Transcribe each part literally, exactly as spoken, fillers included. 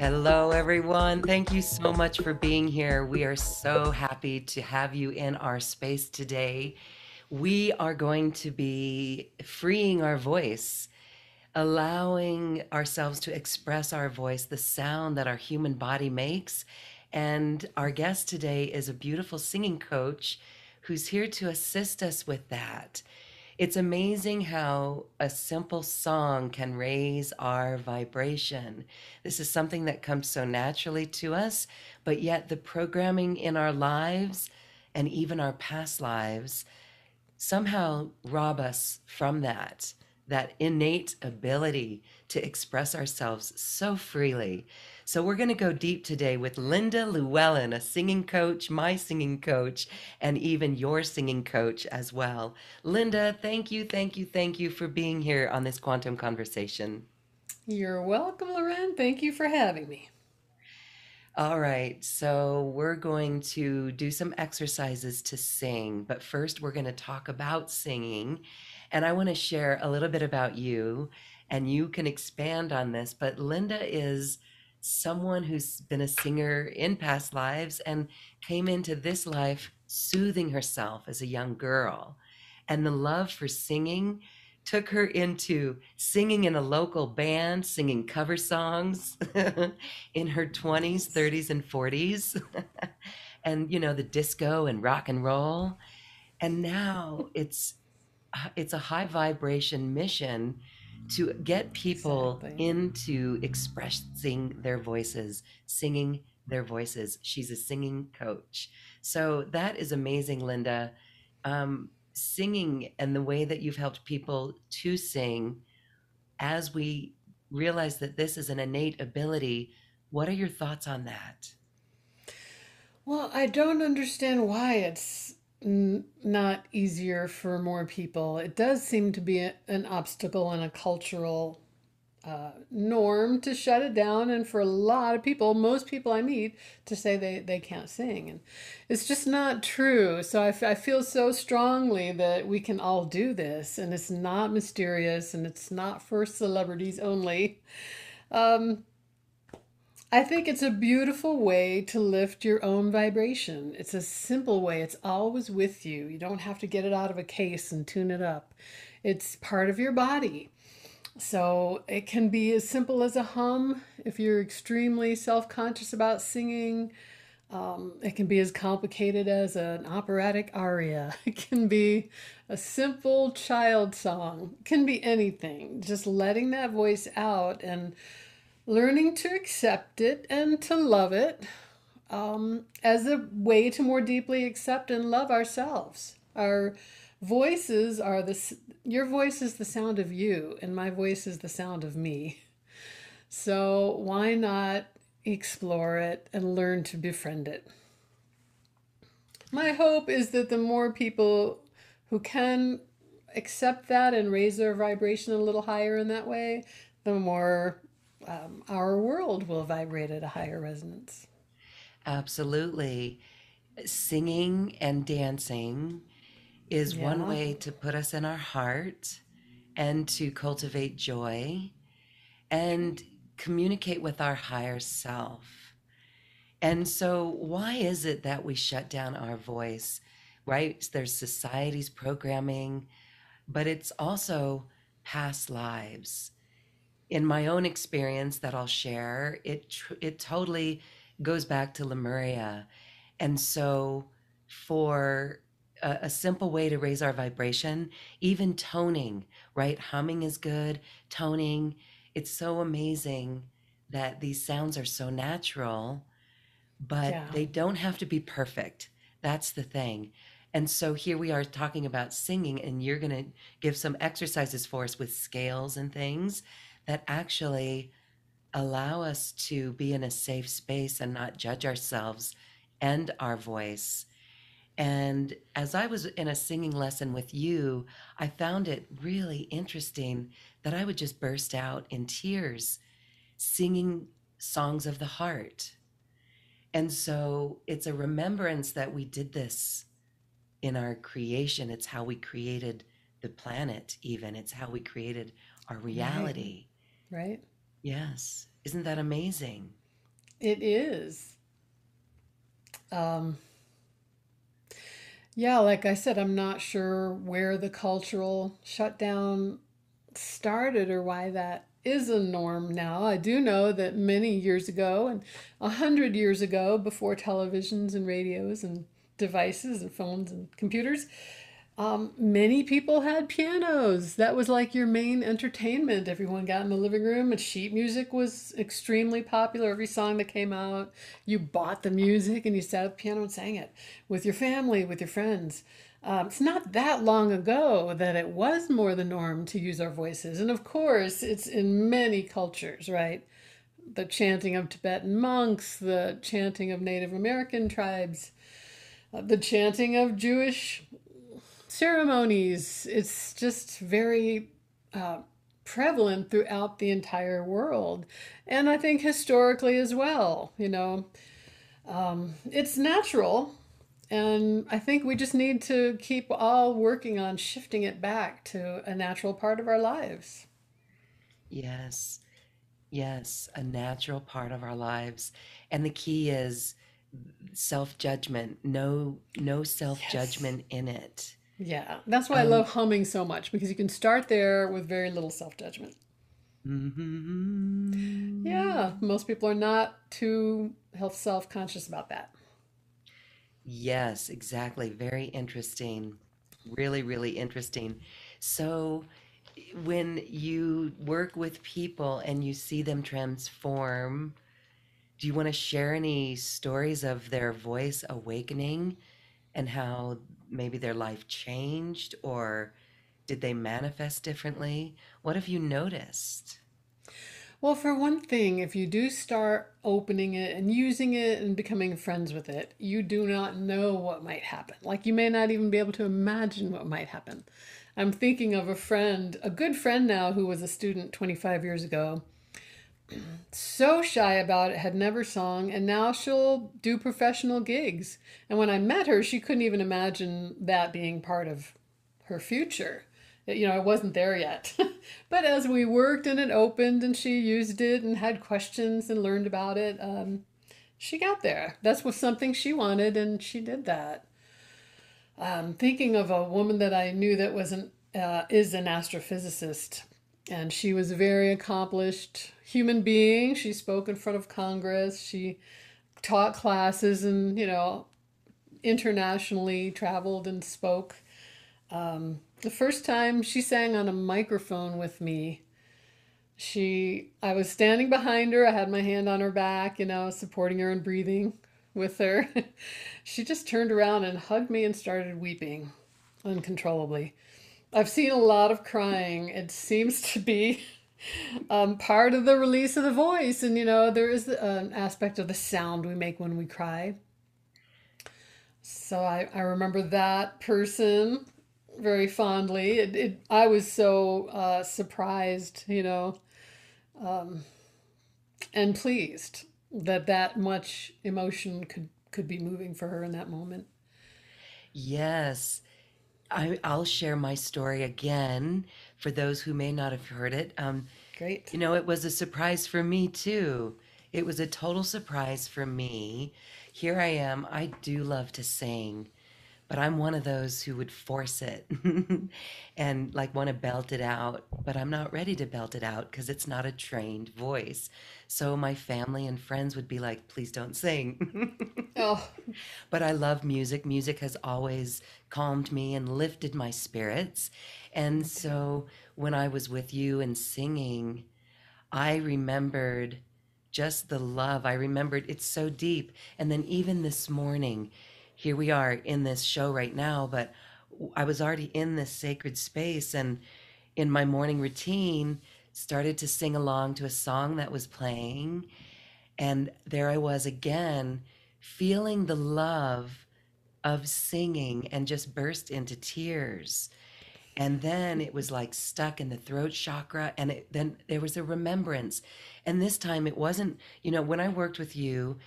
Hello, everyone. Thank you so much for being here. We are so happy to have you in our space today. We are going to be freeing our voice, allowing ourselves to express our voice, the sound that our human body makes. And our guest today is a beautiful singing coach who's here to assist us with that. It's amazing how a simple song can raise our vibration. This is something that comes so naturally to us, but yet the programming in our lives and even our past lives somehow rob us from that, that innate ability to express ourselves so freely. So we're going to go deep today with Linda Llewellyn, a singing coach, my singing coach, and even your singing coach as well. Linda, thank you, thank you, thank you for being here on this Quantum Conversation. You're welcome, Loren. Thank you for having me. All right, so we're going to do some exercises to sing, but first we're going to talk about singing, and I want to share a little bit about you, and you can expand on this, but Linda is someone who's been a singer in past lives and came into this life soothing herself as a young girl. And the love for singing took her into singing in a local band, singing cover songs in her twenties, thirties, and forties. And, you know, the disco and rock and roll. And now it's, it's a high vibration mission to get people exactly. into expressing their voices, singing their voices. She's a singing coach. So that is amazing, Linda. Um, singing and the way that you've helped people to sing, as we realize that this is an innate ability, what are your thoughts on that? Well, I don't understand why it's not easier for more people. It does seem to be a, an obstacle and a cultural uh, norm to shut it down. And for a lot of people, most people I meet, to say they, they can't sing. And it's just not true. So I, I feel so strongly that we can all do this, and it's not mysterious, and it's not for celebrities only. Um, I think it's a beautiful way to lift your own vibration. It's a simple way. It's always with you. You don't have to get it out of a case and tune it up. It's part of your body. So it can be as simple as a hum if you're extremely self-conscious about singing. Um, it can be as complicated as an operatic aria. It can be a simple child song. It can be anything. Just letting that voice out and learning to accept it and to love it um, as a way to more deeply accept and love ourselves. Our voices are the, your voice is the sound of you, and my voice is the sound of me. So why not explore it and learn to befriend it? My hope is that the more people who can accept that and raise their vibration a little higher in that way, the more Um, our world will vibrate at a higher resonance. Absolutely. Singing and dancing is yeah. one way to put us in our heart and to cultivate joy and communicate with our higher self. And so why is it that we shut down our voice, right? There's society's programming, but it's also past lives. In my own experience that I'll share, it tr it totally goes back to Lemuria. And so for a, a simple way to raise our vibration, even toning, right? Humming is good, toning. It's so amazing that these sounds are so natural, but yeah. they don't have to be perfect. That's the thing. And so here we are talking about singing, and you're going to give some exercises for us with scales and things that actually allow us to be in a safe space and not judge ourselves and our voice. And as I was in a singing lesson with you, I found it really interesting that I would just burst out in tears singing songs of the heart. And so it's a remembrance that we did this in our creation. It's how we created the planet, even. It's how we created our reality. Right. Right. Yes. Isn't that amazing? It is. Um, yeah, like I said, I'm not sure where the cultural shutdown started or why that is a norm now. I do know that many years ago, and a hundred years ago, before televisions and radios and devices and phones and computers, um, many people had pianos. That was like your main entertainment. Everyone got in the living room and sheet music was extremely popular. Every song that came out, you bought the music and you sat at the piano and sang it with your family, with your friends. Um, it's not that long ago that it was more the norm to use our voices. And of course, it's in many cultures, right? The chanting of Tibetan monks, the chanting of Native American tribes, uh, the chanting of Jewish ceremonies. It's just very uh, prevalent throughout the entire world. And I think historically as well, you know, um, it's natural. And I think we just need to keep all working on shifting it back to a natural part of our lives. Yes, yes, a natural part of our lives. And the key is self-judgment, no, no self-judgment yes. in it. Yeah, that's why um, I love humming so much, because you can start there with very little self-judgment. Mm-hmm. Yeah, most people are not too health self-conscious about that. Yes, exactly. Very interesting. Really, really interesting. So when you work with people and you see them transform, do you want to share any stories of their voice awakening and how maybe their life changed, or did they manifest differently? What have you noticed? Well, for one thing, if you do start opening it and using it and becoming friends with it, you do not know what might happen. Like, you may not even be able to imagine what might happen. I'm thinking of a friend, a good friend now, who was a student twenty-five years ago, so shy about it, had never sung, and now she'll do professional gigs. And when I met her, she couldn't even imagine that being part of her future. You know, I wasn't there yet. But as we worked and it opened and she used it and had questions and learned about it, um, she got there. That's was something she wanted, and she did that. Um, thinking of a woman that I knew that was an, uh, is an astrophysicist, and she was a very accomplished human being. She spoke in front of Congress. She taught classes and, you know, internationally traveled and spoke. Um, The first time she sang on a microphone with me, she, I was standing behind her. I had my hand on her back, you know, supporting her and breathing with her. She just turned around and hugged me and started weeping uncontrollably. I've seen a lot of crying. It seems to be um, part of the release of the voice. And, you know, there is an aspect of the sound we make when we cry. So I, I remember that person very fondly. It, it, I was so uh, surprised, you know, um, and pleased that that much emotion could, could be moving for her in that moment. Yes. I, I'll share my story again for those who may not have heard it. Um, Great. You know, it was a surprise for me too. It was a total surprise for me. Here I am. I do love to sing, but I'm one of those who would force it and like want to belt it out, but I'm not ready to belt it out because it's not a trained voice. So my family and friends would be like, please don't sing. Oh. But I love music. Music has always calmed me and lifted my spirits. And okay. So when I was with you and singing, I remembered just the love. I remembered it's so deep. And then even this morning, here we are in this show right now, but I was already in this sacred space, and in my morning routine started to sing along to a song that was playing. And there I was again, feeling the love of singing and just burst into tears. And then it was like stuck in the throat chakra, and it, then there was a remembrance. And this time it wasn't, you know, when I worked with you,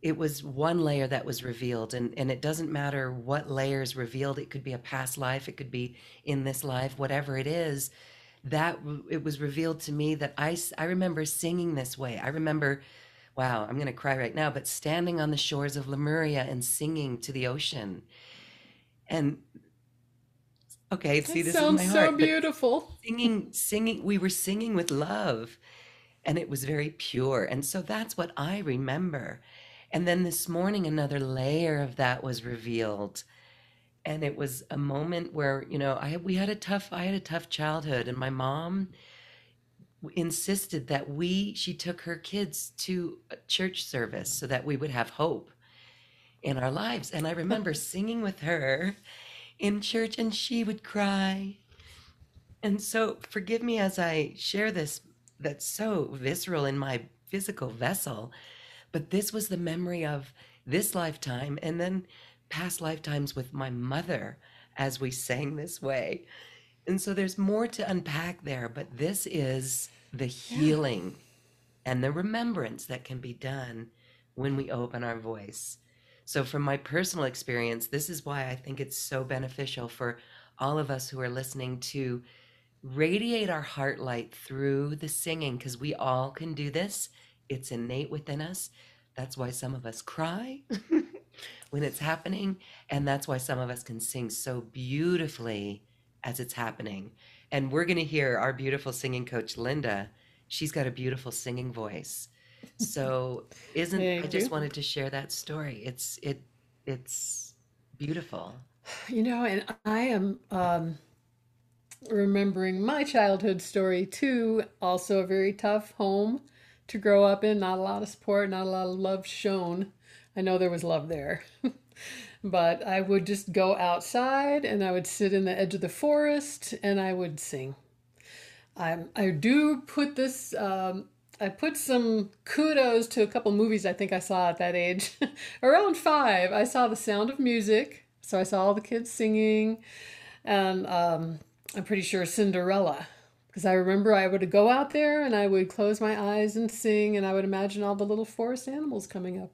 it was one layer that was revealed, and, and it doesn't matter what layer's revealed. It could be a past life. It could be in this life, whatever it is, that it was revealed to me that I, I remember singing this way. I remember, wow, I'm going to cry right now, but standing on the shores of Lemuria and singing to the ocean. And okay, see, this sounds is my heart, so beautiful. Singing, singing, we were singing with love, and it was very pure. And so that's what I remember. And then this morning, another layer of that was revealed. And it was a moment where, you know, I we had a tough, I had a tough childhood, and my mom insisted that we, she took her kids to a church service so that we would have hope in our lives. And I remember singing with her in church, and she would cry. And so forgive me as I share this, that's so visceral in my physical vessel, but this was the memory of this lifetime and then past lifetimes with my mother as we sang this way. And so there's more to unpack there, but this is the healing and the remembrance that can be done when we open our voice. So from my personal experience, this is why I think it's so beneficial for all of us who are listening to radiate our heart light through the singing, because we all can do this. It's innate within us. That's why some of us cry when it's happening. And that's why some of us can sing so beautifully as it's happening. And we're going to hear our beautiful singing coach, Linda. She's got a beautiful singing voice. So isn't, I just wanted to share that story. It's, it, it's beautiful. You know, and I am um, remembering my childhood story too. Also a very tough home to grow up in. Not a lot of support, not a lot of love shown. I know there was love there, but I would just go outside and I would sit in the edge of the forest and I would sing. I, I do put this, um, I put some kudos to a couple movies I think I saw at that age. Around five, I saw The Sound of Music. So I saw all the kids singing. And um, I'm pretty sure Cinderella. Because I remember I would go out there and I would close my eyes and sing. And I would imagine all the little forest animals coming up.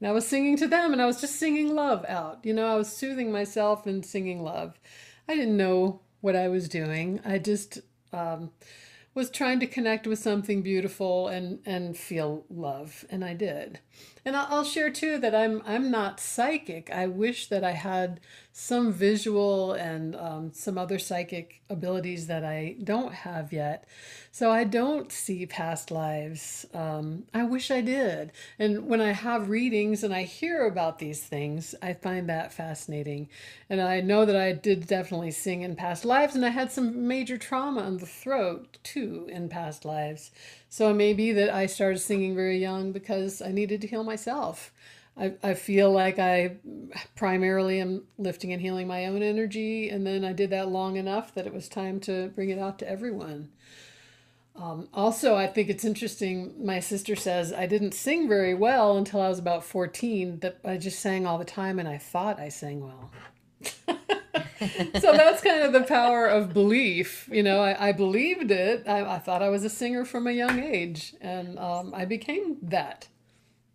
And I was singing to them. And I was just singing love out. You know, I was soothing myself and singing love. I didn't know what I was doing. I just... Um, was trying to connect with something beautiful and, and feel love, and I did. And I'll, I'll share too that I'm I'm not psychic. I wish that I had some visual and um, some other psychic abilities that I don't have yet. So I don't see past lives. Um, I wish I did. And when I have readings and I hear about these things, I find that fascinating. And I know that I did definitely sing in past lives, and I had some major trauma in the throat too, in past lives. So it may be that I started singing very young because I needed to heal myself. I, I feel like I primarily am lifting and healing my own energy, and then I did that long enough that it was time to bring it out to everyone. Um, also, I think it's interesting, my sister says, I didn't sing very well until I was about fourteen, that I just sang all the time and I thought I sang well. So that's kind of the power of belief. You know, I, I believed it. I, I thought I was a singer from a young age, and um, I became that.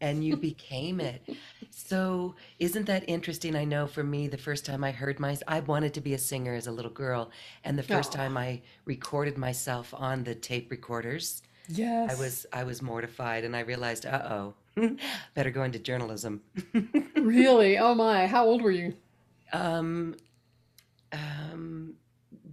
And you became it. So isn't that interesting? I know for me, the first time I heard my, I wanted to be a singer as a little girl. And the first oh. time I recorded myself on the tape recorders, yes, I was, I was mortified, and I realized, uh-oh, better go into journalism. Really? Oh my, how old were you? Um, Um,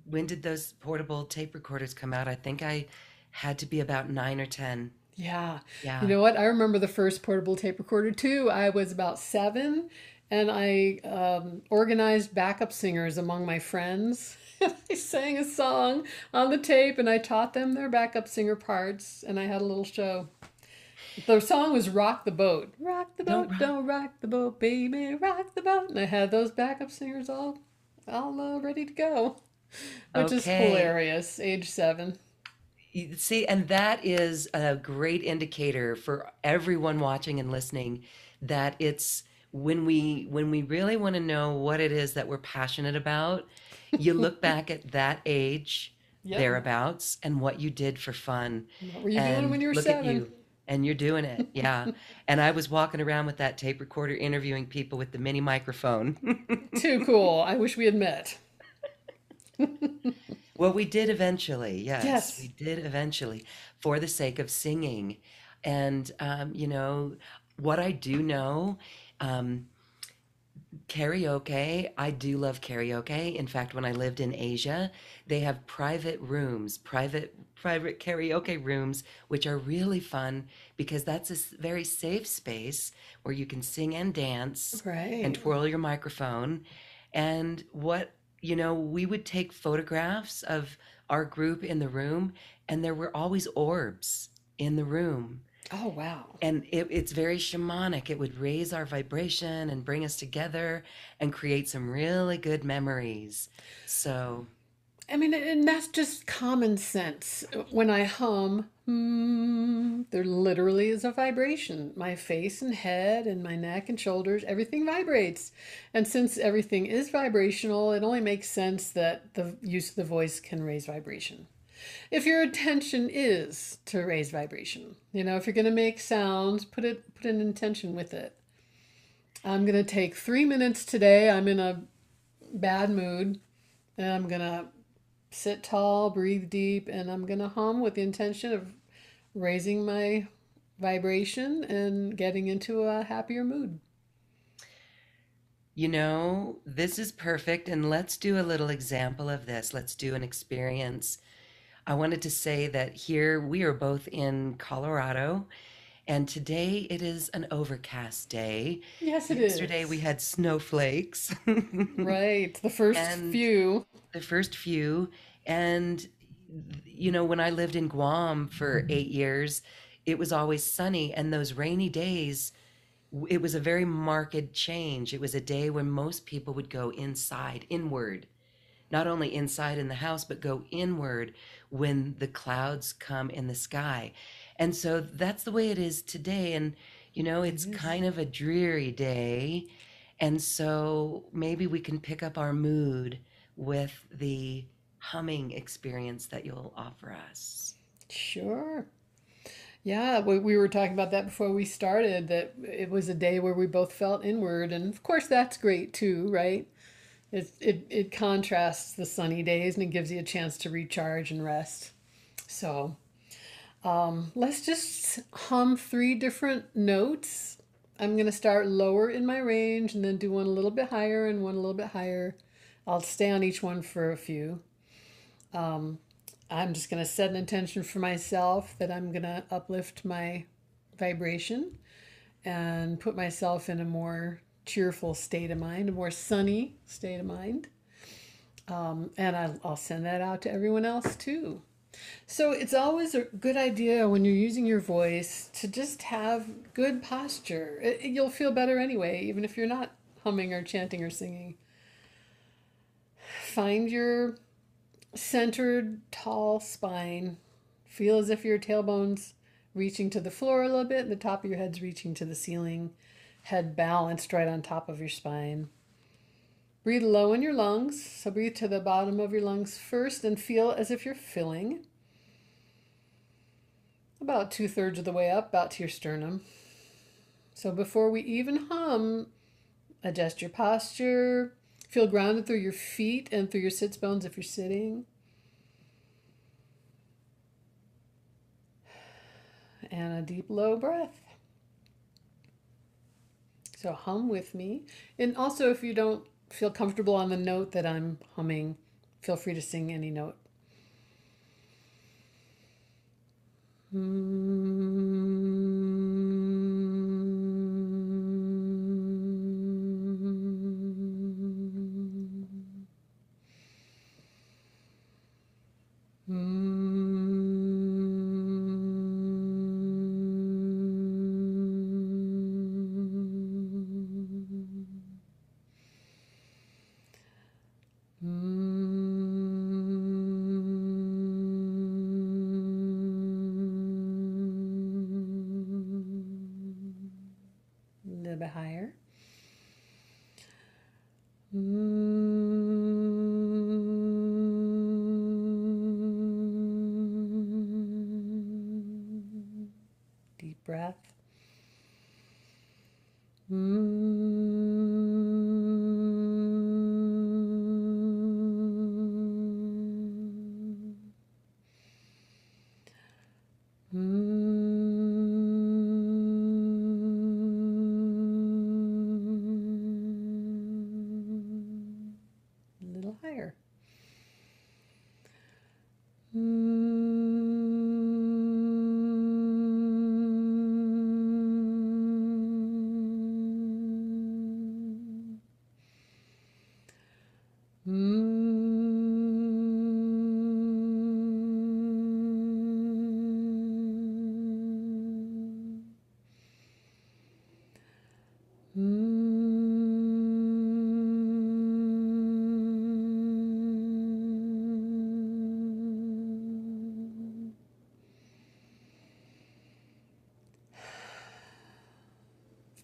when did those portable tape recorders come out? I think I had to be about nine or ten. Yeah. Yeah. You know what? I remember the first portable tape recorder too. I was about seven, and I um, organized backup singers among my friends. I sang a song on the tape, and I taught them their backup singer parts, and I had a little show. The song was Rock the Boat. Rock the boat, don't rock, don't rock the boat, baby, rock the boat. And I had those backup singers all all uh, ready to go, which okay. is hilarious, age seven. You see, and that is a great indicator for everyone watching and listening that it's when we when we really want to know what it is that we're passionate about, you look back at that age, yep. thereabouts, and what you did for fun. What were you and doing when you were look seven? At you, and you're doing it, yeah. And I was walking around with that tape recorder interviewing people with the mini microphone. Too cool. I wish we had met. Well, we did eventually, yes. Yes. We did eventually, for the sake of singing. And, um, you know, what I do know... Um, karaoke, I do love karaoke. In fact, when I lived in Asia, they have private rooms, private private karaoke rooms, which are really fun because that's a very safe space where you can sing and dance, right. and twirl your microphone. And what, you know, we would take photographs of our group in the room, and there were always orbs in the room. Oh, wow. And it, it's very shamanic. It would raise our vibration and bring us together and create some really good memories. So, I mean, and that's just common sense. When I hum, mm, there literally is a vibration. My face and head and my neck and shoulders, everything vibrates. And since everything is vibrational, it only makes sense that the use of the voice can raise vibration. If your intention is to raise vibration, you know, if you're going to make sounds, put it, put an intention with it. I'm going to take three minutes today. I'm in a bad mood and I'm going to sit tall, breathe deep, and I'm going to hum with the intention of raising my vibration and getting into a happier mood. You know, this is perfect. And let's do a little example of this. Let's do an experience. I wanted to say that here we are both in Colorado, and today it is an overcast day. Yes, it Yesterday is. Yesterday we had snowflakes. Right, the first and few. The first few. And, you know, when I lived in Guam for eight years, it was always sunny, and those rainy days, it was a very marked change. It was a day when most people would go inside, inward. Not only inside in the house, but go inward when the clouds come in the sky. And so that's the way it is today. And, you know, it's mm-hmm. kind of a dreary day. And so maybe we can pick up our mood with the humming experience that you'll offer us. Sure. Yeah, we, we were talking about that before we started, that it was a day where we both felt inward. And of course, that's great too, right? It, it, it contrasts the sunny days, and it gives you a chance to recharge and rest. So um, let's just hum three different notes. I'm going to start lower in my range and then do one a little bit higher and one a little bit higher. I'll stay on each one for a few. Um, I'm just going to set an intention for myself that I'm going to uplift my vibration and put myself in a more cheerful state of mind, a more sunny state of mind. Um, and I, I'll send that out to everyone else too. So it's always a good idea when you're using your voice to just have good posture. It, it, you'll feel better anyway, even if you're not humming or chanting or singing. Find your centered, tall spine. Feel as if your tailbone's reaching to the floor a little bit and the top of your head's reaching to the ceiling. Head balanced right on top of your spine. Breathe low in your lungs. So breathe to the bottom of your lungs first and feel as if you're filling. About two thirds of the way up, about to your sternum. So before we even hum, adjust your posture. Feel grounded through your feet and through your sits bones if you're sitting. And a deep low breath. So hum with me. And also, if you don't feel comfortable on the note that I'm humming, feel free to sing any note. Mm-hmm. Mm-hmm. A little bit higher. Mm. Deep breath. Mm. Mm.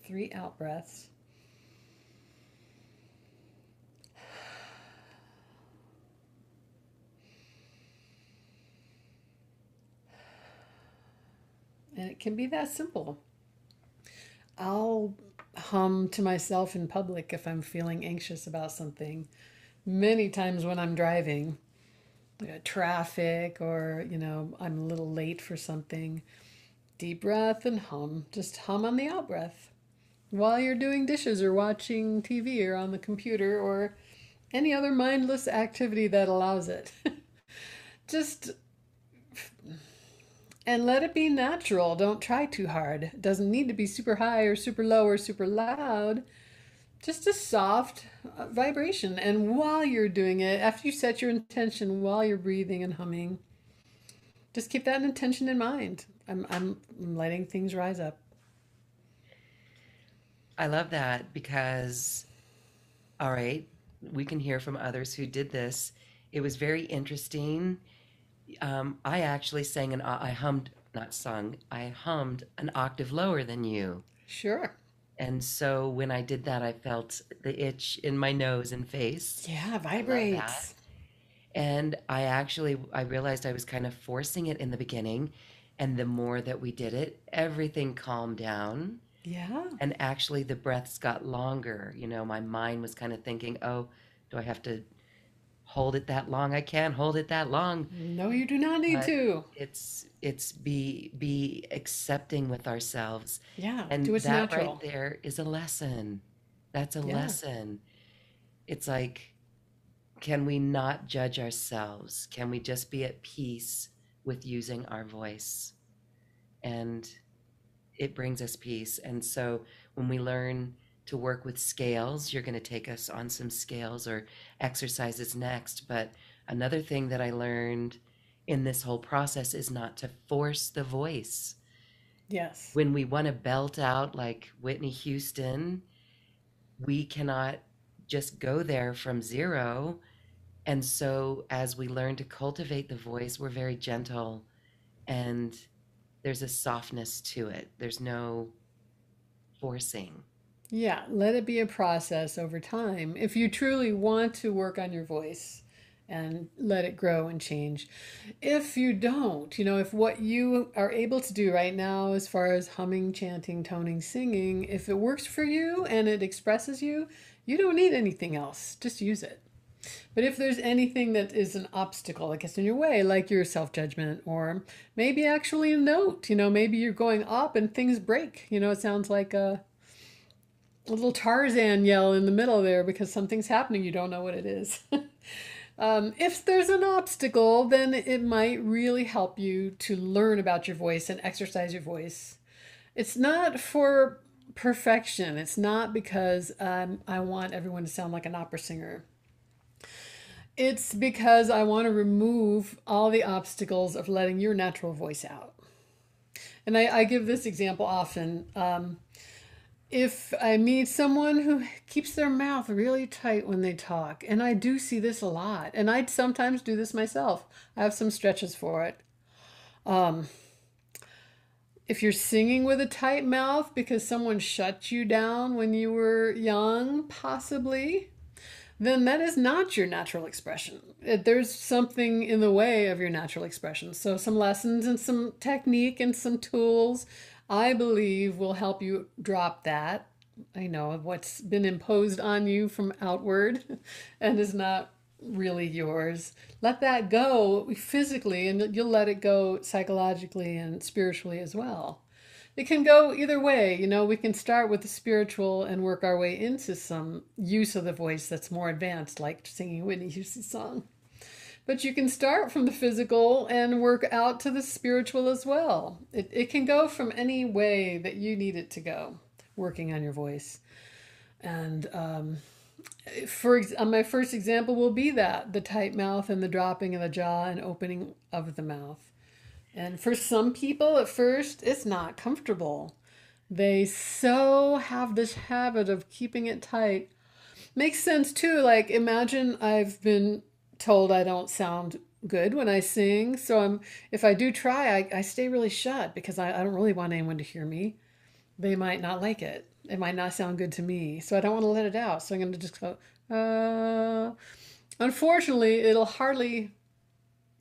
Three out breaths. And it can be that simple. I'll hum to myself in public if I'm feeling anxious about something. Many times when I'm driving, you know, traffic, or, you know, I'm a little late for something, deep breath and hum. Just hum on the out breath. While you're doing dishes or watching T V or on the computer or any other mindless activity that allows it. Just, and let it be natural. Don't try too hard. It doesn't need to be super high or super low or super loud. Just a soft vibration. And while you're doing it, after you set your intention while you're breathing and humming, just keep that intention in mind. I'm, I'm, I'm letting things rise up. I love that, because, all right, we can hear from others who did this. It was very interesting. Um, I actually sang an, I hummed, not sung, I hummed an octave lower than you. Sure. And so when I did that, I felt the itch in my nose and face. Yeah, vibrates. I love that. And I actually, I realized I was kind of forcing it in the beginning. And the more that we did it, everything calmed down. Yeah. And actually the breaths got longer. You know, my mind was kind of thinking, oh, do I have to hold it that long? I can't hold it that long. No, you do not need but to. It's it's be be accepting with ourselves. Yeah. And do what's that natural. Right there is a lesson. That's a yeah. lesson. It's like, can we not judge ourselves? Can we just be at peace with using our voice? And it brings us peace. And so when we learn to work with scales, you're going to take us on some scales or exercises next. But another thing that I learned in this whole process is not to force the voice. Yes. When we want to belt out like Whitney Houston, we cannot just go there from zero. And so as we learn to cultivate the voice, we're very gentle, and there's a softness to it. There's no forcing. Yeah, let it be a process over time. If you truly want to work on your voice and let it grow and change. If you don't, you know, if what you are able to do right now as far as humming, chanting, toning, singing, if it works for you and it expresses you, you don't need anything else. Just use it. But if there's anything that is an obstacle that gets in your way, like your self-judgment, or maybe actually a note, you know, maybe you're going up and things break, you know, it sounds like a, a little Tarzan yell in the middle there because something's happening. You don't know what it is. um, if there's an obstacle, then it might really help you to learn about your voice and exercise your voice. It's not for perfection. It's not because um, I want everyone to sound like an opera singer. It's because I want to remove all the obstacles of letting your natural voice out. And I, I give this example often. Um, if I meet someone who keeps their mouth really tight when they talk, and I do see this a lot, and I sometimes do this myself. I have some stretches for it. Um, if you're singing with a tight mouth because someone shut you down when you were young, possibly, then that is not your natural expression. There's something in the way of your natural expression. So some lessons and some technique and some tools, I believe, will help you drop that. I know what's been imposed on you from outward and is not really yours. Let that go physically, and you'll let it go psychologically and spiritually as well. It can go either way. You know, we can start with the spiritual and work our way into some use of the voice that's more advanced, like singing Whitney Houston's song. But you can start from the physical and work out to the spiritual as well. It, it can go from any way that you need it to go, working on your voice. And um, for ex my first example will be that, the tight mouth and the dropping of the jaw and opening of the mouth. And for some people at first, it's not comfortable. They so have this habit of keeping it tight. Makes sense too. Like, imagine I've been told I don't sound good when I sing. So I'm, if I do try, I, I stay really shut because I, I don't really want anyone to hear me. They might not like it. It might not sound good to me. So I don't want to let it out. So I'm going to just go, uh, unfortunately, it'll hardly...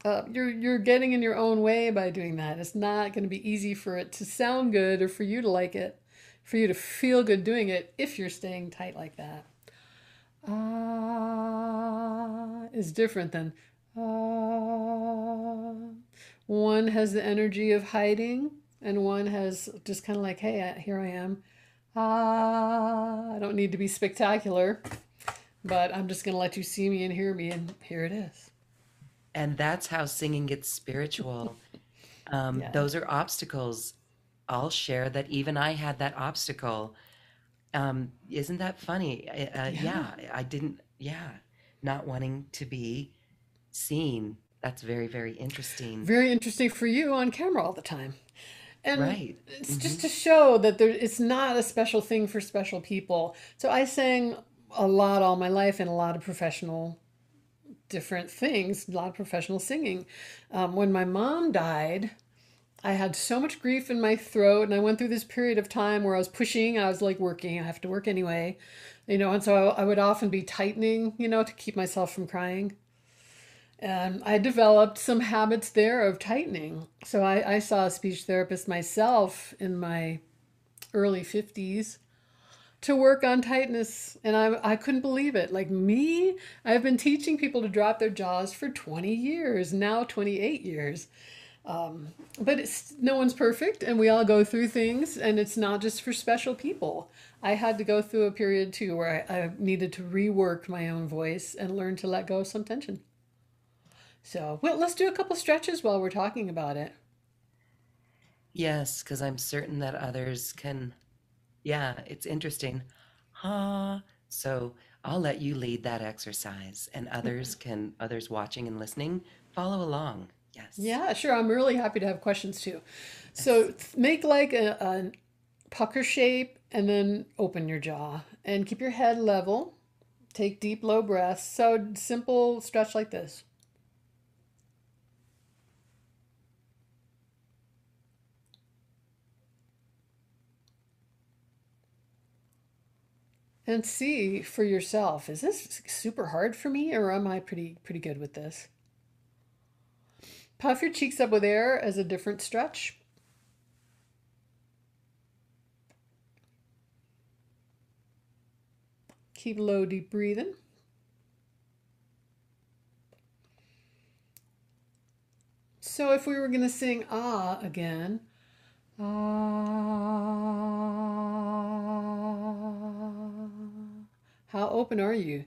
Uh, you're, you're getting in your own way by doing that. It's not going to be easy for it to sound good or for you to like it, for you to feel good doing it if you're staying tight like that. Ah is different than ah. One has the energy of hiding and one has just kind of like, hey, here I am. Ah, I don't need to be spectacular, but I'm just going to let you see me and hear me, and here it is. And that's how singing gets spiritual. Um, yeah. Those are obstacles. I'll share that even I had that obstacle. Um, isn't that funny? Uh, yeah. yeah, I didn't, yeah. Not wanting to be seen. That's very, very interesting. Very interesting for you on camera all the time. And right. It's mm-hmm. just to show that there, it's not a special thing for special people. So I sang a lot all my life in a lot of professional different things, a lot of professional singing. Um, when my mom died, I had so much grief in my throat, and I went through this period of time where I was pushing, I was like working, I have to work anyway, you know, and so I, I would often be tightening, you know, to keep myself from crying. And I developed some habits there of tightening. So I, I saw a speech therapist myself in my early fifties, to work on tightness, and I, I couldn't believe it. Like, me, I've been teaching people to drop their jaws for twenty years, now twenty-eight years. Um, but it's, no one's perfect, and we all go through things, and it's not just for special people. I had to go through a period, too, where I, I needed to rework my own voice and learn to let go of some tension. So, well, let's do a couple stretches while we're talking about it. Yes, because I'm certain that others can... Yeah, it's interesting. Huh. So I'll let you lead that exercise, and others can, others watching and listening, follow along. Yes. Yeah, sure. I'm really happy to have questions too. Yes. So make like a, a pucker shape and then open your jaw and keep your head level. Take deep, low breaths. So simple stretch like this. And see for yourself, is this super hard for me, or am I pretty pretty good with this? Puff your cheeks up with air as a different stretch. Keep low, deep breathing. So if we were going to sing ah again, ah. How open are you?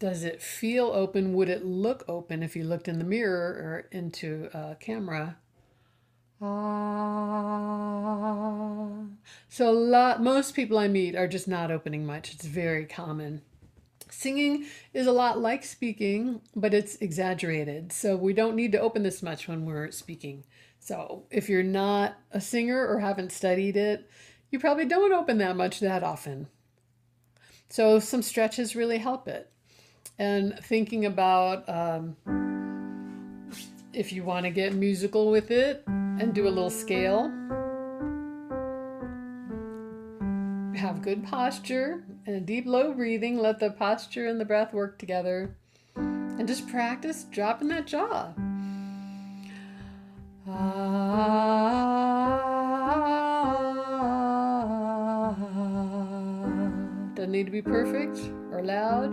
Does it feel open? Would it look open if you looked in the mirror or into a camera? Ah. So a lot, most people I meet are just not opening much. It's very common. Singing is a lot like speaking, but it's exaggerated. So we don't need to open this much when we're speaking. So if you're not a singer or haven't studied it, you probably don't open that much that often. So some stretches really help it. And thinking about um, if you want to get musical with it and do a little scale, have good posture and a deep, low breathing. Let the posture and the breath work together. And just practice dropping that jaw. Ah, doesn't need to be perfect or loud.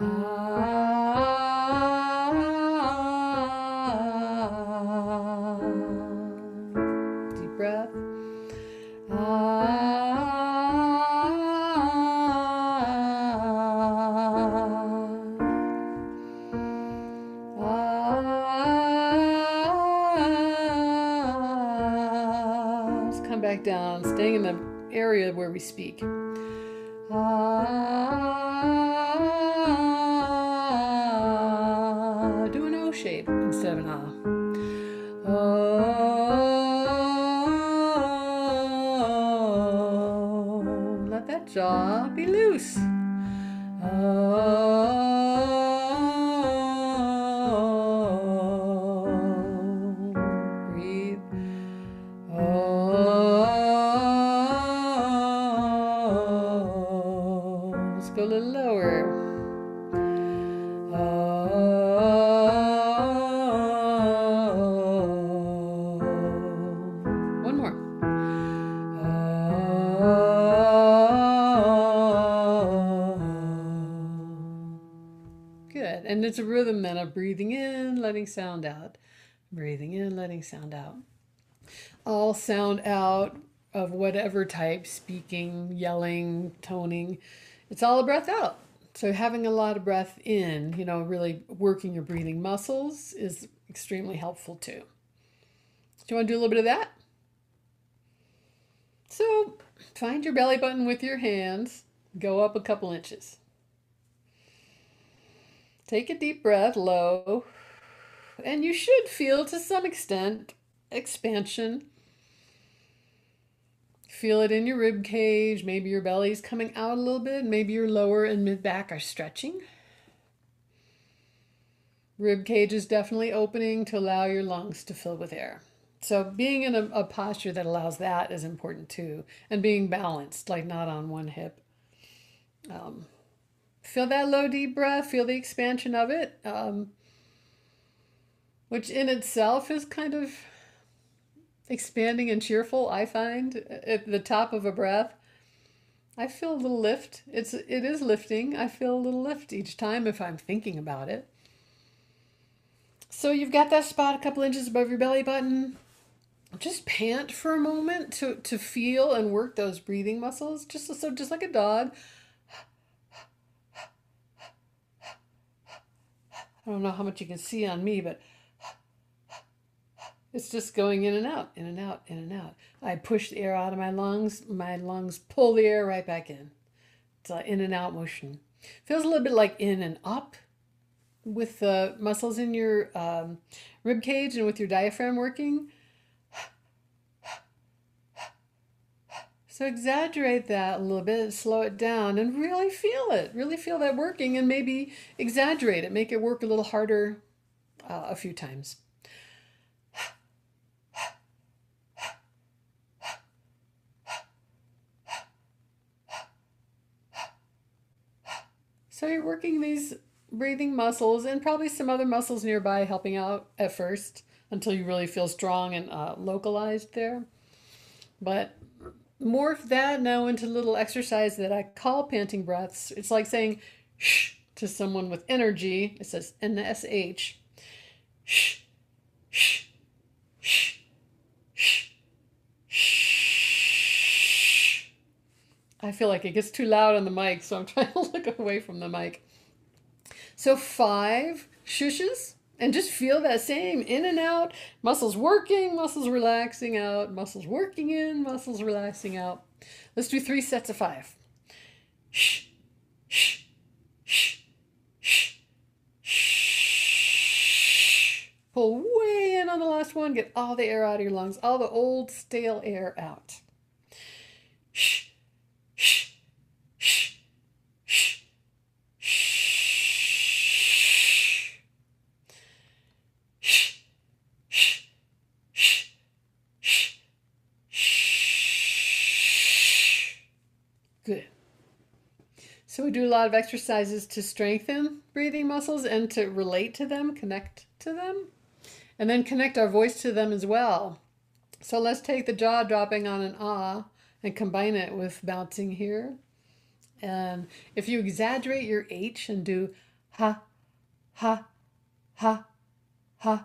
Ah, deep breath. Ah, ah, let's come back down, staying in the area where we speak. Ah, do an O shape instead of an ah. Oh, let that jaw be loose. Oh, breathe. Oh, let's go a little lower. And it's a rhythm then of breathing in, letting sound out, breathing in, letting sound out. All sound out of whatever type, speaking, yelling, toning, it's all a breath out. So having a lot of breath in, you know, really working your breathing muscles is extremely helpful too. Do you want to do a little bit of that? So find your belly button with your hands, go up a couple inches. Take a deep breath, low, and you should feel to some extent expansion. Feel it in your rib cage. Maybe your belly's coming out a little bit. Maybe your lower and mid back are stretching. Rib cage is definitely opening to allow your lungs to fill with air. So being in a, a posture that allows that is important too, and being balanced, like not on one hip. Um, Feel that low, deep breath, feel the expansion of it, um, which in itself is kind of expanding and cheerful, I find, at the top of a breath. I feel a little lift. It's, it is lifting. I feel a little lift each time if I'm thinking about it. So you've got that spot a couple inches above your belly button. Just pant for a moment to, to feel and work those breathing muscles. Just, so just like a dog. I don't know how much you can see on me, but it's just going in and out, in and out, in and out. I push the air out of my lungs. My lungs pull the air right back in. It's an in and out motion. Feels a little bit like in and up with the muscles in your um, rib cage and with your diaphragm working. So exaggerate that a little bit, slow it down, and really feel it. Really feel that working, and maybe exaggerate it. Make it work a little harder uh, a few times. So you're working these breathing muscles and probably some other muscles nearby helping out at first until you really feel strong and uh, localized there. But morph that now into a little exercise that I call panting breaths. It's like saying shh to someone with energy. It says N S H. Shh, shh, shh, shh, shh. I feel like it gets too loud on the mic, so I'm trying to look away from the mic. So five shushes, and just feel that same in and out, muscles working, muscles relaxing out, muscles working in, muscles relaxing out. Let's do three sets of five. Shh, shh, shh, shh, shh. Pull way in on the last one. Get all the air out of your lungs, all the old stale air out. Shh, shh, shh, shh. Good. So we do a lot of exercises to strengthen breathing muscles and to relate to them, connect to them, and then connect our voice to them as well. So let's take the jaw dropping on an ah and combine it with bouncing here. And if you exaggerate your H and do ha, ha, ha, ha,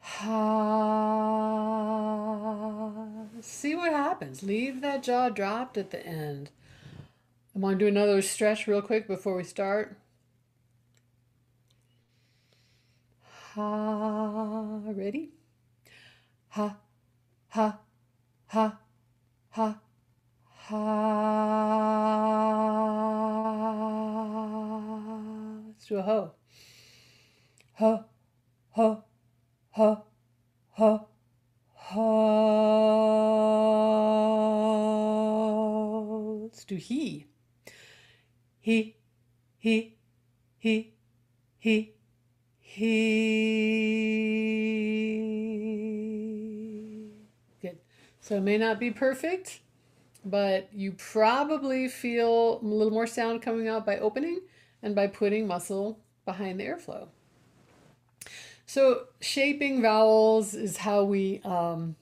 ha, see what happens. Leave that jaw dropped at the end. I want to do another stretch real quick before we start. Ha, ready? Ha, ha, ha, ha, ha. Let's do a ho. Ho, ho, ho, ho, ho. Let's do he. He, he, he, he, he. Good. So it may not be perfect, but you probably feel a little more sound coming out by opening and by putting muscle behind the airflow. So shaping vowels is how we um,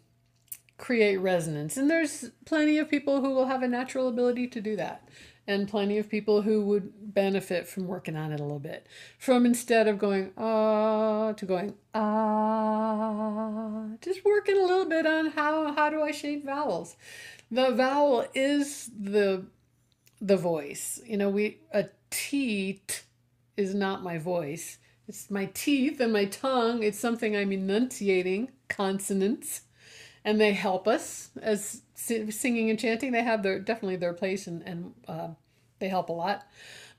create resonance. And there's plenty of people who will have a natural ability to do that. And plenty of people who would benefit from working on it a little bit. From instead of going ah uh, to going ah, uh, just working a little bit on how how do I shape vowels. The vowel is the the voice. You know, we a t, t is not my voice. It's my teeth and my tongue. It's something I'm enunciating, consonants, and they help us as singing and chanting. They have their definitely their place, and and uh, they help a lot.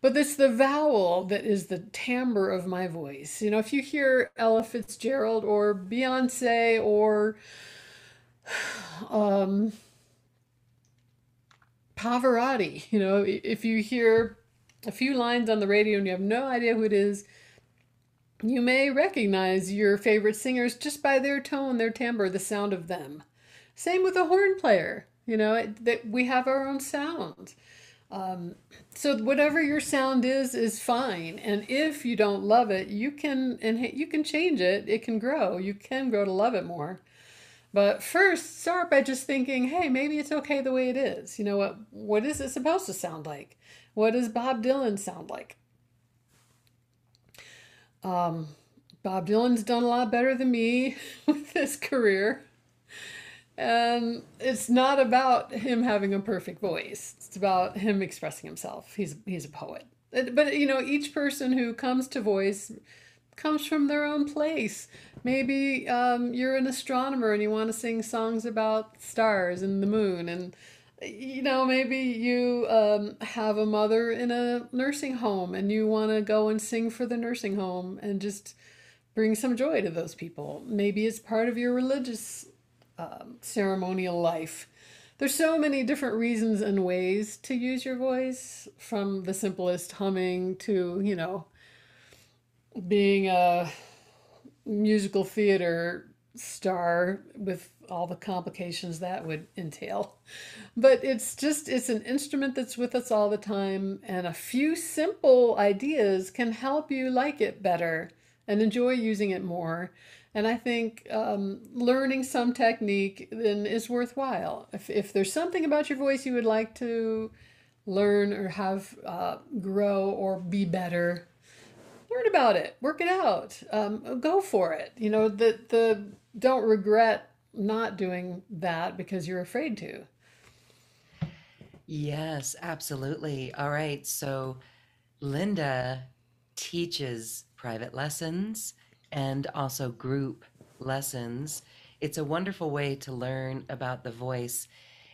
But it's the vowel that is the timbre of my voice. You know, if you hear Ella Fitzgerald or Beyonce or um, Pavarotti, you know, if you hear a few lines on the radio and you have no idea who it is, you may recognize your favorite singers just by their tone, their timbre, the sound of them. Same with a horn player, you know, it, that we have our own sound. Um, so whatever your sound is, is fine. And if you don't love it, you can and you can change it. It can grow. You can grow to love it more. But first, start by just thinking, hey, maybe it's okay the way it is. You know, what? What is it supposed to sound like? What does Bob Dylan sound like? Um, Bob Dylan's done a lot better than me with his career. And it's not about him having a perfect voice. It's about him expressing himself. He's he's a poet. But, you know, each person who comes to voice comes from their own place. Maybe um, you're an astronomer and you want to sing songs about stars and the moon. And, you know, maybe you um, have a mother in a nursing home and you want to go and sing for the nursing home and just bring some joy to those people. Maybe it's part of your religious Um, ceremonial life. There's so many different reasons and ways to use your voice, from the simplest humming to, you know, being a musical theater star with all the complications that would entail. But it's just, it's an instrument that's with us all the time, and a few simple ideas can help you like it better and enjoy using it more. And I think um, learning some technique then is worthwhile. If, if there's something about your voice you would like to learn or have uh, grow or be better, learn about it, work it out, um, go for it. You know, the, the don't regret not doing that because you're afraid to. Yes, absolutely. All right. So Linda teaches private lessons and also group lessons. It's a wonderful way to learn about the voice.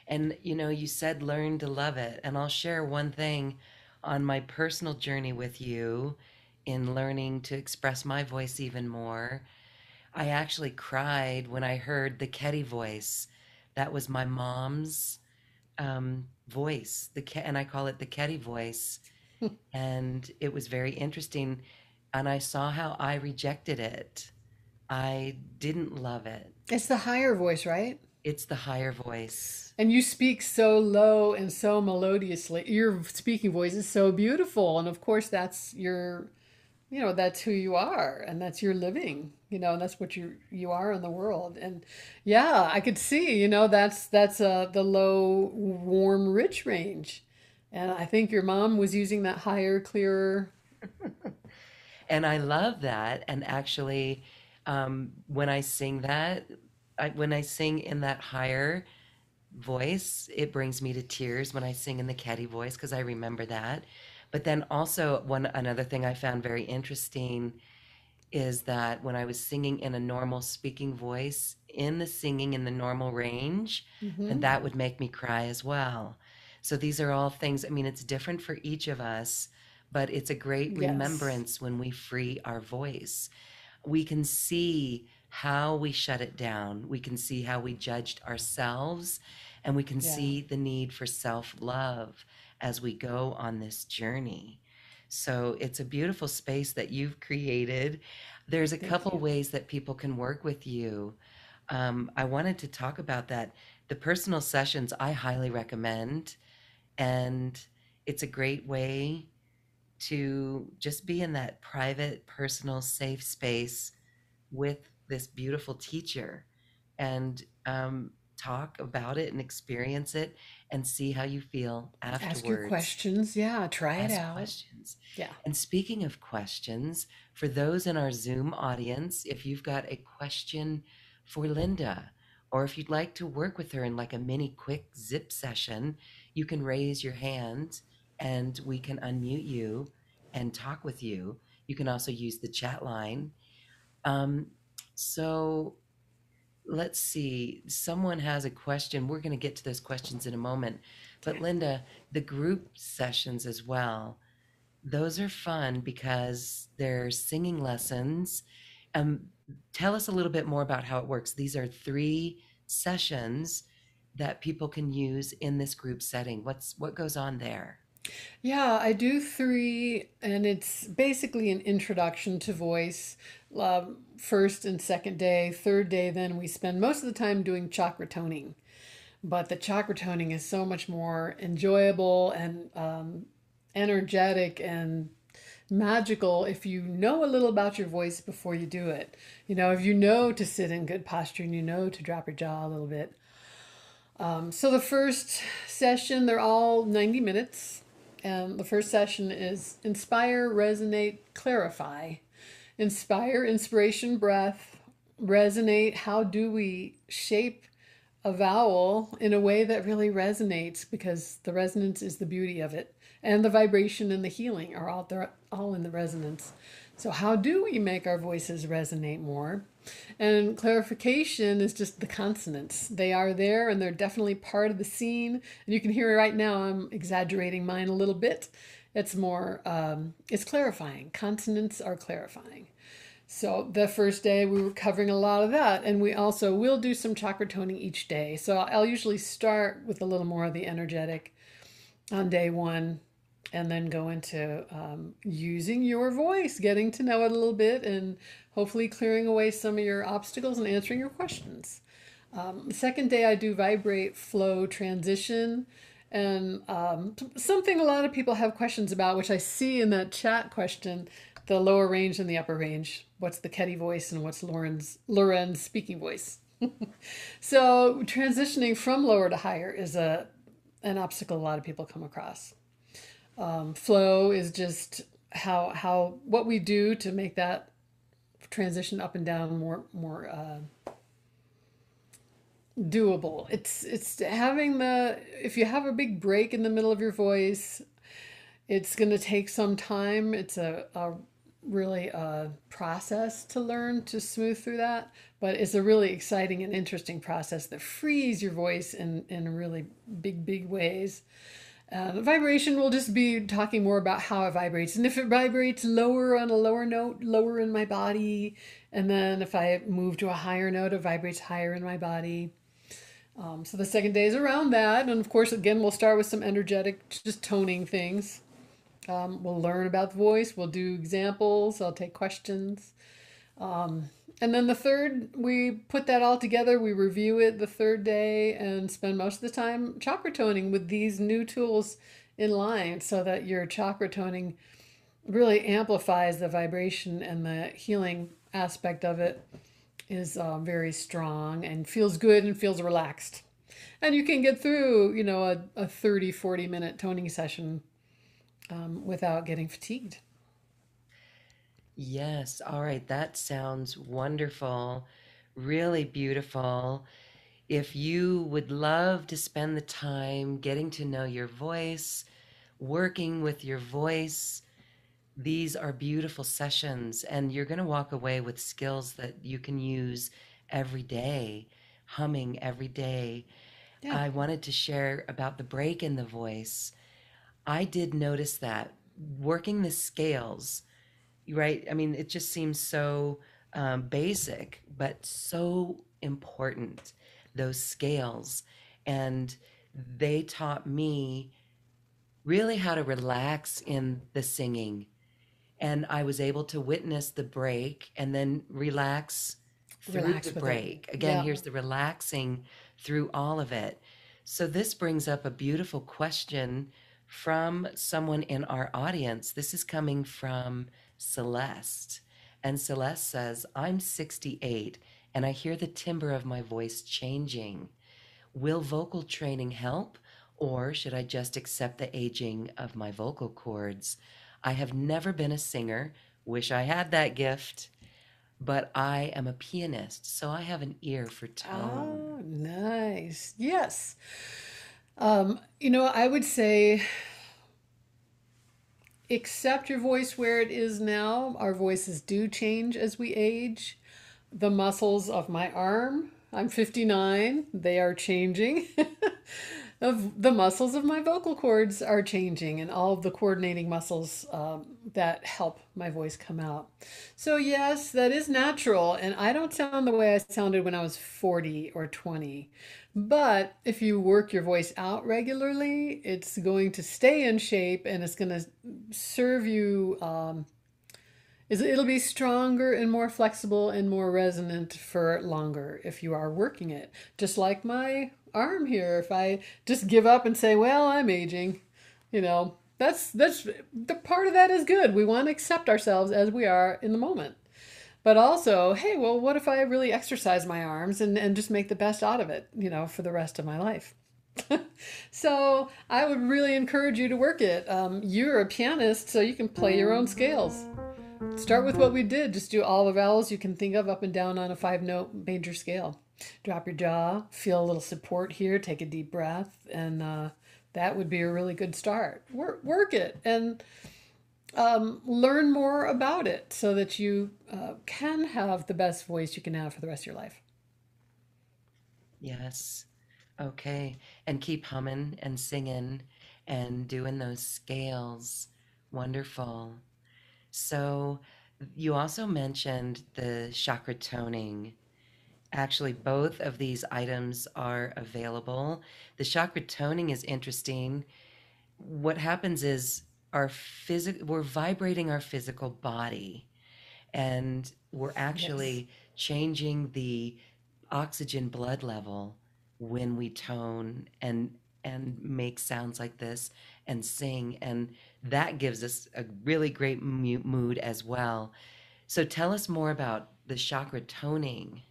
And you know, you said learn to love it. And I'll share one thing on my personal journey with you in learning to express my voice even more. I actually cried when I heard the Ketty voice. That was my mom's um, voice, the Ke- and I call it the Ketty voice. And it was very interesting. And I saw how I rejected it. I didn't love it. It's the higher voice, right? It's the higher voice. And you speak so low and so melodiously. Your speaking voice is so beautiful. And of course, that's your, you know, that's who you are, and that's your living, you know, and that's what you you are in the world. And yeah, I could see, you know, that's, that's uh, the low, warm, rich range. And I think your mom was using that higher, clearer. And I love that. And actually, um, when I sing that, I, when I sing in that higher voice, it brings me to tears when I sing in the catty voice, because I remember that. But then also one another thing I found very interesting is that when I was singing in a normal speaking voice, in the singing in the normal range, mm-hmm. and that would make me cry as well. So these are all things, I mean, it's different for each of us, but it's a great remembrance. Yes. When we free our voice, we can see how we shut it down. We can see how we judged ourselves, and we can yeah. see the need for self-love as we go on this journey. So it's a beautiful space that you've created. There's a Thank couple you. ways that people can work with you. Um, I wanted to talk about that. The personal sessions I highly recommend, and it's a great way to just be in that private, personal, safe space with this beautiful teacher, and um, talk about it and experience it and see how you feel afterwards. Ask your questions. Yeah, try it out. Ask questions. Yeah. And speaking of questions, for those in our Zoom audience, if you've got a question for Linda, or if you'd like to work with her in like a mini quick zip session, you can raise your hand and we can unmute you and talk with you. You can also use the chat line. Um, so let's see, someone has a question. We're going to get to those questions in a moment. But Linda, the group sessions as well, those are fun because they're singing lessons. Um, tell us a little bit more about how it works. These are three sessions that people can use in this group setting. What's, what goes on there? Yeah, I do three, and it's basically an introduction to voice. Um, first and second day, third day, then we spend most of the time doing chakra toning. But the chakra toning is so much more enjoyable and um, energetic and magical if you know a little about your voice before you do it. You know, if you know to sit in good posture and you know to drop your jaw a little bit. Um, so the first session, they're all ninety minutes. And the first session is inspire, resonate, clarify. Inspire, inspiration, breath. Resonate, how do we shape a vowel in a way that really resonates, because the resonance is the beauty of it. And the vibration and the healing are all there, all in the resonance. So how do we make our voices resonate more? And clarification is just the consonants. They are there, and they're definitely part of the scene. And you can hear it right now. I'm exaggerating mine a little bit. It's more, um, it's clarifying. Consonants are clarifying. So the first day we were covering a lot of that, and we also will do some chakra toning each day. So I'll usually start with a little more of the energetic on day one, and then go into um, using your voice, getting to know it a little bit, and hopefully clearing away some of your obstacles and answering your questions. Um, second day, I do vibrate, flow, transition, and um, something a lot of people have questions about, which I see in that chat question, the lower range and the upper range. What's the Ketty voice and what's Loren's, Loren's speaking voice? So transitioning from lower to higher is a an obstacle a lot of people come across. Um, flow is just how how what we do to make that transition up and down more more uh, doable. It's it's having the if you have a big break in the middle of your voice, it's going to take some time. It's a, a really a process to learn to smooth through that, but it's a really exciting and interesting process that frees your voice in in really big big ways. Uh, the vibration, we'll just be talking more about how it vibrates, and if it vibrates lower on a lower note, lower in my body, and then if I move to a higher note, it vibrates higher in my body. Um, so the second day is around that, and of course again we'll start with some energetic just toning things. Um, we'll learn about the voice, we'll do examples, I'll take questions. Um, and then the third, we put that all together, we review it the third day and spend most of the time chakra toning with these new tools in line so that your chakra toning really amplifies the vibration, and the healing aspect of it is uh, very strong and feels good and feels relaxed. And you can get through, you know, a, a thirty, forty minute toning session um, without getting fatigued. Yes. All right. That sounds wonderful. Really beautiful. If you would love to spend the time getting to know your voice, working with your voice, these are beautiful sessions, and you're going to walk away with skills that you can use every day, humming every day. Yeah. I wanted to share about the break in the voice. I did notice that working the scales, right? I mean, it just seems so um, basic, but so important, those scales. And they taught me really how to relax in the singing. And I was able to witness the break and then relax through relax the break. It. Again, yeah. Here's the relaxing through all of it. So this brings up a beautiful question from someone in our audience. This is coming from Celeste. And Celeste says, I'm sixty-eight and I hear the timbre of my voice changing. Will vocal training help, or should I just accept the aging of my vocal cords? I have never been a singer, wish I had that gift, but I am a pianist, so I have an ear for tone. Oh, nice. Yes. Um, you know, I would say accept your voice where it is now. Our voices do change as we age. The muscles of my arm, I'm fifty-nine, they are changing. Of the muscles of my vocal cords are changing, and all of the coordinating muscles um, that help my voice come out. So yes, that is natural, and I don't sound the way I sounded when I was forty or twenty. But if you work your voice out regularly, it's going to stay in shape, and it's going to serve you. Um, it'll be stronger and more flexible and more resonant for longer if you are working it. Just like my arm here, if I just give up and say, well, I'm aging, you know, that's that's the part of that is good. We want to accept ourselves as we are in the moment, but also, hey, well, what if I really exercise my arms and, and just make the best out of it, you know, for the rest of my life? So I would really encourage you to work it. Um, you're a pianist, so you can play your own scales. Start with what we did. Just do all the vowels you can think of up and down on a five note major scale. Drop your jaw, feel a little support here, take a deep breath, and uh, that would be a really good start. Work, work it, and um, learn more about it so that you uh, can have the best voice you can have for the rest of your life. Yes. Okay. And keep humming and singing and doing those scales. Wonderful. So you also mentioned the chakra toning. Actually, both of these items are available. The chakra toning is interesting. What happens is our phys- we're vibrating our physical body, and we're actually yes. changing the oxygen blood level when we tone and and make sounds like this and sing, and that gives us a really great mu- mood as well. So tell us more about the chakra toning.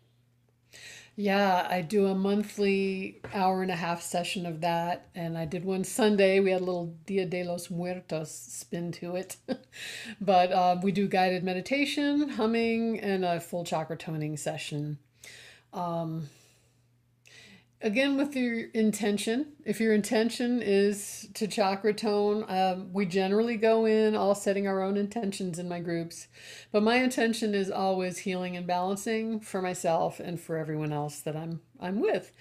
Yeah, I do a monthly hour and a half session of that. And I did one Sunday. We had a little Dia de los Muertos spin to it. But uh, we do guided meditation, humming, and a full chakra toning session. Um, again, with your intention. If your intention is to chakra tone, um, we generally go in all setting our own intentions in my groups, but my intention is always healing and balancing for myself and for everyone else that I'm I'm with.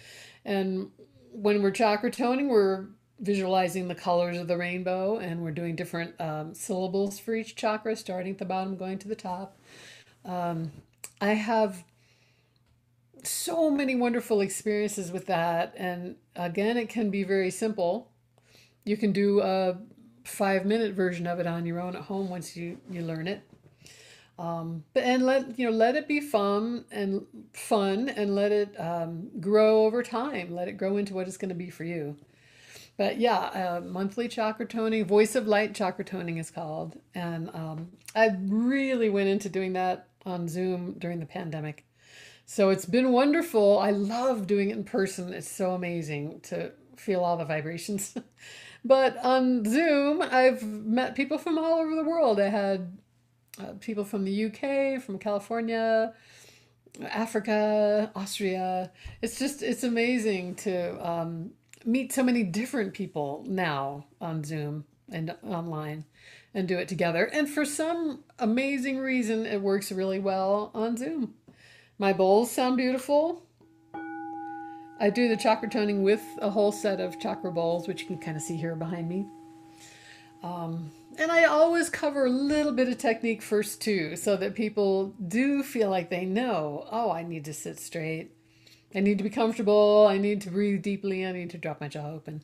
And when we're chakra toning, we're visualizing the colors of the rainbow, and we're doing different um, syllables for each chakra, starting at the bottom, going to the top. Um, I have so many wonderful experiences with that, and again, it can be very simple. You can do a five minute version of it on your own at home once you you learn it. Um, but and let you know, let it be fun and fun, and let it um, grow over time. Let it grow into what it's going to be for you. But yeah, uh, monthly chakra toning, Voice of Light chakra toning is called, and um, I really went into doing that on Zoom during the pandemic. So it's been wonderful. I love doing it in person. It's so amazing to feel all the vibrations. But on Zoom, I've met people from all over the world. I had uh, people from the U K, from California, Africa, Austria. It's just, it's amazing to um, meet so many different people now on Zoom and online and do it together. And for some amazing reason, it works really well on Zoom. My bowls sound beautiful. I do the chakra toning with a whole set of chakra bowls, which you can kind of see here behind me. Um, and I always cover a little bit of technique first too, so that people do feel like they know, oh, I need to sit straight. I need to be comfortable. I need to breathe deeply. I need to drop my jaw open.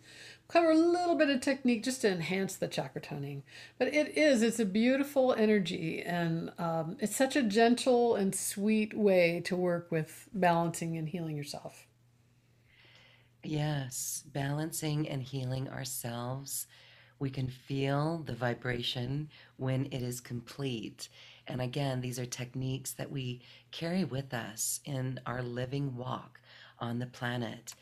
Cover a little bit of technique just to enhance the chakra toning. But it is, it's a beautiful energy, and um, it's such a gentle and sweet way to work with balancing and healing yourself. Yes, balancing and healing ourselves. We can feel the vibration when it is complete. And again, these are techniques that we carry with us in our living walk on the planet.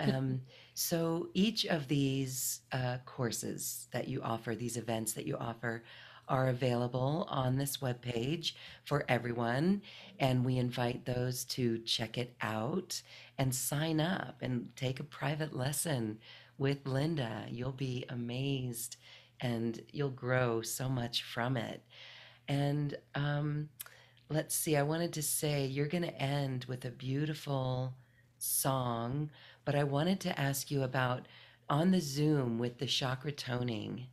Um, so each of these uh, courses that you offer, these events that you offer, are available on this webpage for everyone. And we invite those to check it out and sign up and take a private lesson with Linda. You'll be amazed and you'll grow so much from it. And um, let's see, I wanted to say you're going to end with a beautiful song, but I wanted to ask you about on the Zoom with the chakra toning.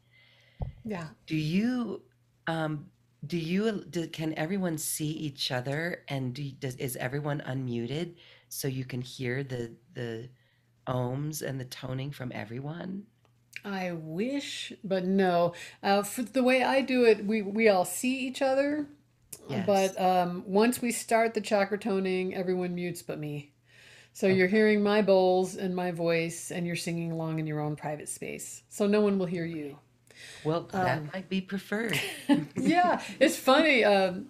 Yeah. Do you, um, do you, do, can everyone see each other, and do, does, is everyone unmuted so you can hear the, the ohms and the toning from everyone? I wish, but no, uh, for the way I do it, we, we all see each other, yes. But um, once we start the chakra toning, everyone mutes but me. So okay. You're hearing my bowls and my voice, and you're singing along in your own private space. So no one will hear you. Well, that um, might be preferred. Yeah, it's funny. Um,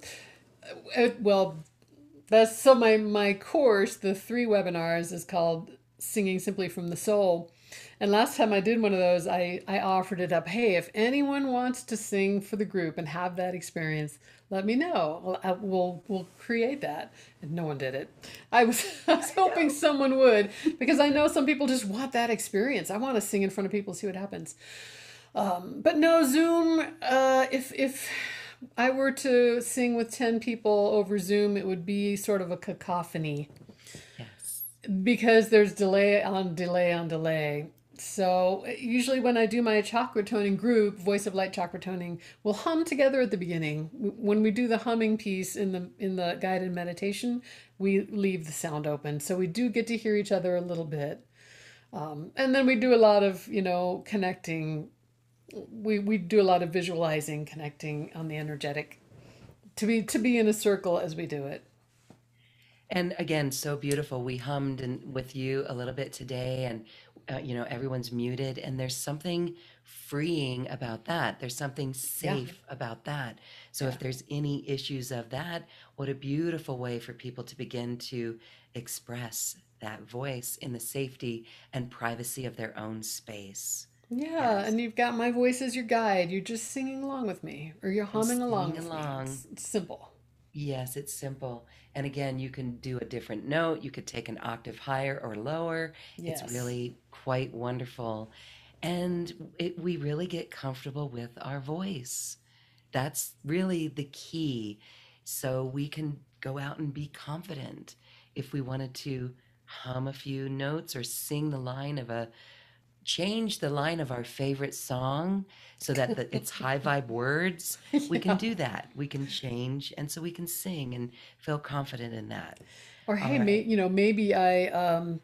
it, well, that's so my, my course, the three webinars, is called Singing Simply from the Soul. And last time I did one of those, I, I offered it up. Hey, if anyone wants to sing for the group and have that experience, let me know. We'll, we'll, we'll create that. And no one did it. I was, I was hoping I someone would, because I know some people just want that experience. I want to sing in front of people, see what happens. Um, but no, Zoom, uh, if, if I were to sing with ten people over Zoom, it would be sort of a cacophony. Yes. Because there's delay on delay on delay. So usually when I do my chakra toning group, Voice of Light chakra toning, we'll hum together at the beginning. When we do the humming piece in the in the guided meditation, we leave the sound open. So we do get to hear each other a little bit. Um, and then we do a lot of, you know, connecting. We, we do a lot of visualizing, connecting on the energetic to be, to be in a circle as we do it. And again, so beautiful. We hummed in, with you a little bit today, and Uh, you know, everyone's muted, and there's something freeing about that. There's something safe yeah. about that. So yeah. if there's any issues of that, what a beautiful way for people to begin to express that voice in the safety and privacy of their own space. Yeah, yes. And you've got my voice as your guide. You're just singing along with me, or you're humming along with along. me. It's, it's simple. Yes, it's simple. And again, you can do a different note. You could take an octave higher or lower. Yes. It's really quite wonderful. And it, we really get comfortable with our voice. That's really the key. So we can go out and be confident. If we wanted to hum a few notes or sing the line of a, change the line of our favorite song so that the, it's high vibe words, yeah. we can do that. We can change, and so we can sing and feel confident in that. Or hey, right. may, you know, maybe I um,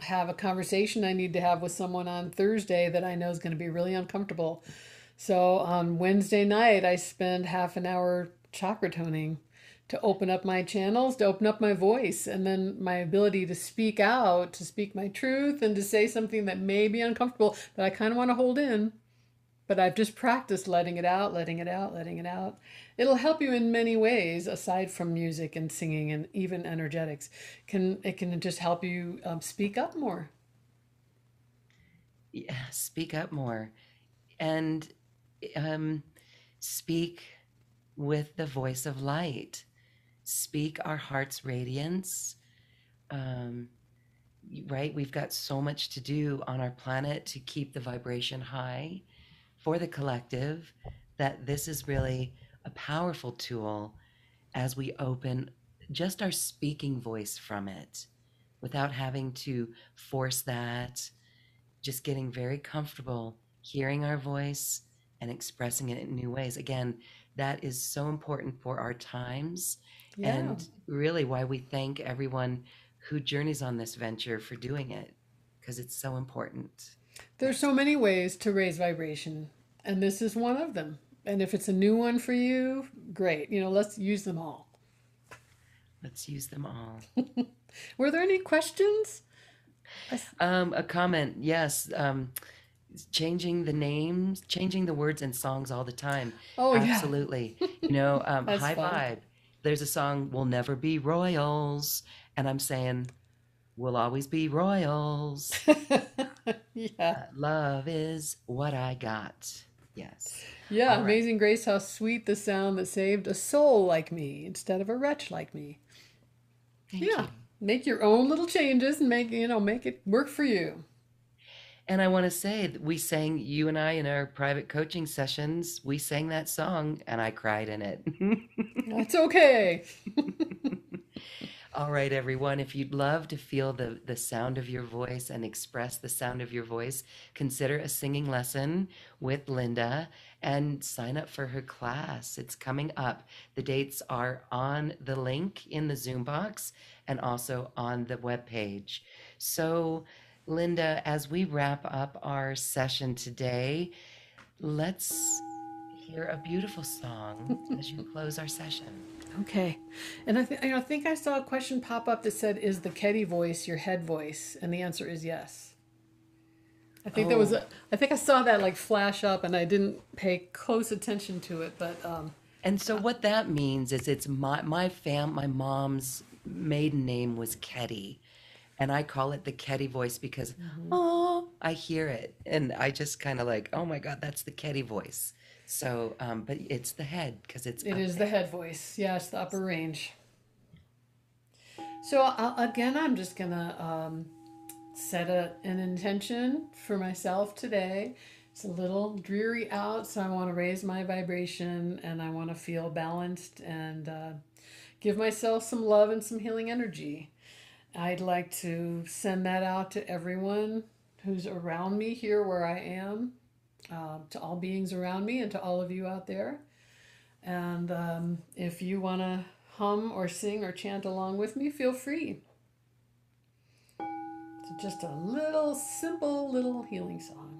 have a conversation I need to have with someone on Thursday that I know is going to be really uncomfortable. So on Wednesday night, I spend half an hour chakra toning to open up my channels, to open up my voice, and then my ability to speak out, to speak my truth, and to say something that may be uncomfortable that I kind of want to hold in, but I've just practiced letting it out, letting it out, letting it out. It'll help you in many ways, aside from music and singing and even energetics. Can it can just help you um, speak up more. Yeah, speak up more, and um, speak with the voice of light. Speak our heart's radiance, um, right? We've got so much to do on our planet to keep the vibration high for the collective, that this is really a powerful tool as we open just our speaking voice from it without having to force that, just getting very comfortable hearing our voice and expressing it in new ways. Again, that is so important for our times. Yeah. And really why we thank everyone who journeys on this venture for doing it, because it's so important. There's so many ways to raise vibration, and this is one of them. And if it's a new one for you, great. You know, let's use them all. Let's use them all. Were there any questions? Um, a comment, yes. Um, changing the names, changing the words in songs all the time. Oh, absolutely. Yeah. You know, um, high fun. Vibe. There's a song, "We'll Never Be Royals," and I'm saying, "We'll always be royals." Yeah. Love is what I got. Yes. Yeah. All Amazing right. Grace, how sweet the sound that saved a soul like me instead of a wretch like me. Thank yeah. You. Make your own little changes and make, you know, make it work for you. And I want to say that we sang, you and I in our private coaching sessions, we sang that song and I cried in it. That's okay. All right, everyone. If you'd love to feel the, the sound of your voice and express the sound of your voice, consider a singing lesson with Linda and sign up for her class. It's coming up. The dates are on the link in the Zoom box and also on the webpage. So Linda, as we wrap up our session today, let's hear a beautiful song as you close our session. Okay. And I, th I think I saw a question pop up that said, is the Keddy voice your head voice? And the answer is yes. I think oh. there was a, I think I saw that like flash up and I didn't pay close attention to it, but. Um, and so what that means is it's my, my fam, my mom's maiden name was Keddy. And I call it the Keddy voice because, mm-hmm. oh, I hear it. And I just kind of like, oh my God, that's the Keddy voice. So, um, but it's the head because it's. It is there. The head voice. Yes, yeah, the upper range. So I'll, again, I'm just gonna um, set a, an intention for myself today. It's a little dreary out, so I want to raise my vibration and I want to feel balanced and uh, give myself some love and some healing energy. I'd like to send that out to everyone who's around me here where I am. Uh, to all beings around me and to all of you out there. And um, if you want to hum or sing or chant along with me, feel free. So just a little simple little healing song.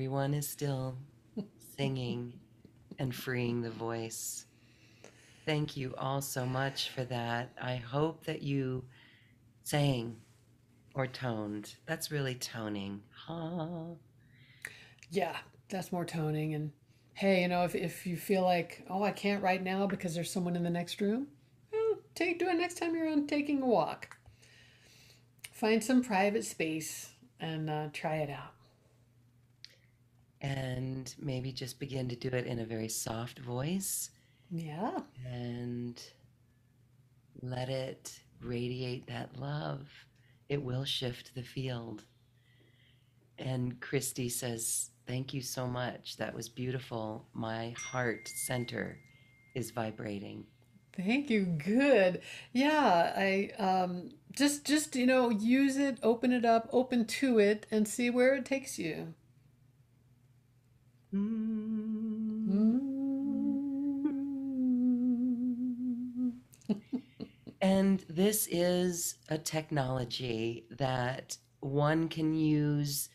everyone is still singing and freeing the voice. Thank you all so much for that. I hope that you sang or toned. That's really toning. Huh? Yeah, that's more toning. And hey, you know, if, if you feel like, oh, I can't right now because there's someone in the next room, well, take, do it next time you're on taking a walk. Find some private space and uh, try it out. And maybe just begin to do it in a very soft voice. Yeah. And let it radiate that love. It will shift the field. And Christy says, thank you so much. That was beautiful. My heart center is vibrating. Thank you. Good. Yeah. I um, just, just, you know, use it, open it up, open to it, and see where it takes you. Mm-hmm. And this is a technology that one can use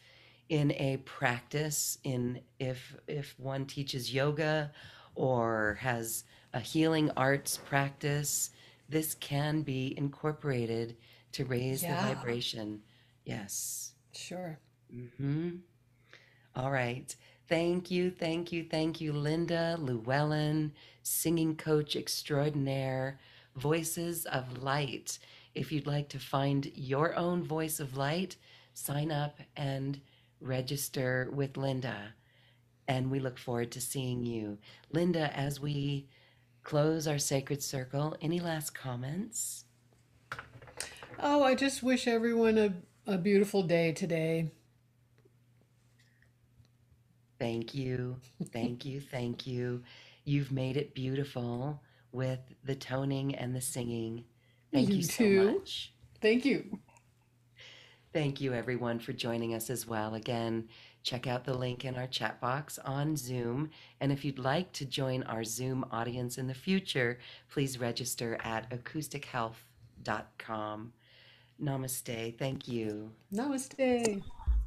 in a practice, in if if one teaches yoga or has a healing arts practice. This can be incorporated to raise yeah. the vibration. Yes. Sure. Mm-hmm. All right. Thank you, thank you, thank you, Linda Llewellyn, singing coach extraordinaire, Voices of Light. If you'd like to find your own Voice of Light, sign up and register with Linda. And we look forward to seeing you. Linda, as we close our sacred circle, any last comments? Oh, I just wish everyone a, a beautiful day today. Thank you, thank you, thank you. You've made it beautiful with the toning and the singing. Thank you, you so much. Thank you. Thank you, everyone, for joining us as well. Again, check out the link in our chat box on Zoom. And if you'd like to join our Zoom audience in the future, please register at acoustic health dot com. Namaste. Thank you. Namaste.